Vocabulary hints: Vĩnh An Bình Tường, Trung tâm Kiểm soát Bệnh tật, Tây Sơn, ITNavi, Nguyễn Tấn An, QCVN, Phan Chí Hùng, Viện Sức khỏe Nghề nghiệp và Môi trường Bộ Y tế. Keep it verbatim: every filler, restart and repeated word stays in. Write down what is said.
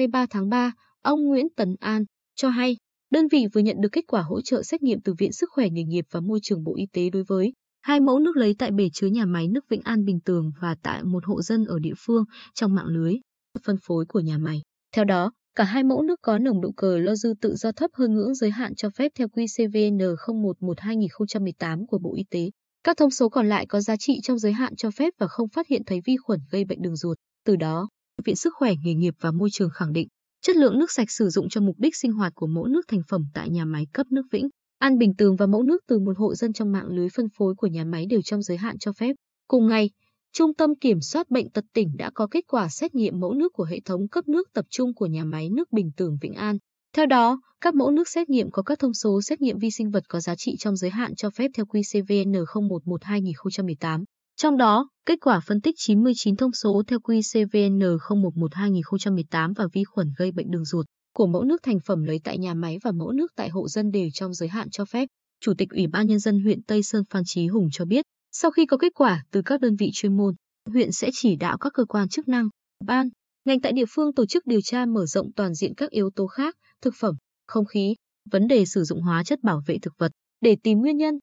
hai mươi ba tháng ba, ông Nguyễn Tấn An cho hay, đơn vị vừa nhận được kết quả hỗ trợ xét nghiệm từ Viện Sức khỏe Nghề nghiệp và Môi trường Bộ Y tế đối với hai mẫu nước lấy tại bể chứa nhà máy nước Vĩnh An Bình Tường và tại một hộ dân ở địa phương trong mạng lưới phân phối của nhà máy. Theo đó, cả hai mẫu nước có nồng độ cờ lo dư tự do thấp hơn ngưỡng giới hạn cho phép theo quy xê vê en không một một hai không một tám của Bộ Y tế. Các thông số còn lại có giá trị trong giới hạn cho phép và không phát hiện thấy vi khuẩn gây bệnh đường ruột. Từ đó, Viện Sức khỏe Nghề nghiệp và Môi trường khẳng định chất lượng nước sạch sử dụng cho mục đích sinh hoạt của mẫu nước thành phẩm tại nhà máy cấp nước Vĩnh An Bình Tường và mẫu nước từ một hộ dân trong mạng lưới phân phối của nhà máy đều trong giới hạn cho phép. Cùng ngày, Trung tâm Kiểm soát Bệnh tật tỉnh đã có kết quả xét nghiệm mẫu nước của hệ thống cấp nước tập trung của nhà máy nước Bình Tường Vĩnh An. Theo đó, các mẫu nước xét nghiệm có các thông số xét nghiệm vi sinh vật có giá trị trong giới hạn cho phép theo quy xê vê en không một một hai không một tám. Trong đó, kết quả phân tích chín mươi chín thông số theo quy xê vê en không một một hai không một tám và vi khuẩn gây bệnh đường ruột của mẫu nước thành phẩm lấy tại nhà máy và mẫu nước tại hộ dân đều trong giới hạn cho phép. Chủ tịch Ủy ban Nhân dân huyện Tây Sơn Phan Chí Hùng cho biết, sau khi có kết quả từ các đơn vị chuyên môn, huyện sẽ chỉ đạo các cơ quan chức năng, ban, ngành tại địa phương tổ chức điều tra mở rộng toàn diện các yếu tố khác, thực phẩm, không khí, vấn đề sử dụng hóa chất bảo vệ thực vật để tìm nguyên nhân,